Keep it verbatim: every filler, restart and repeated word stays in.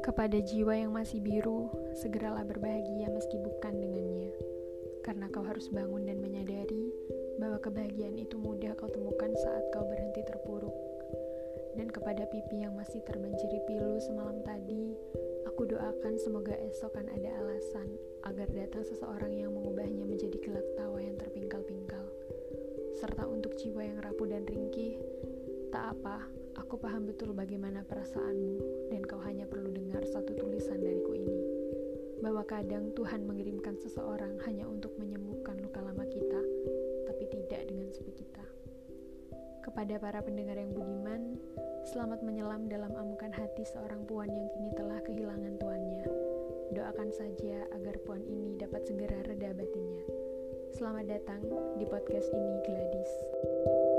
Kepada jiwa yang masih biru, segeralah berbahagia meski bukan dengannya. Karena kau harus bangun dan menyadari bahwa kebahagiaan itu mudah kau temukan saat kau berhenti terpuruk. Dan kepada pipi yang masih terbanjiri pilu semalam tadi, aku doakan semoga esokan ada alasan agar datang seseorang yang mengubahnya menjadi gelak tawa yang terpingkal-pingkal. Serta untuk jiwa yang rapuh dan ringkih, tak apa, aku paham betul bagaimana perasaanmu dan kau hanya perlu dengar satu tulisan dariku ini. Bahwa kadang Tuhan mengirimkan seseorang hanya untuk menyembuhkan luka lama kita, tapi tidak dengan sepi kita. Kepada para pendengar yang budiman, selamat menyelam dalam amukan hati seorang puan yang kini telah kehilangan tuannya. Doakan saja agar puan ini dapat segera reda batinnya. Selamat datang di podcast Ini Gladys.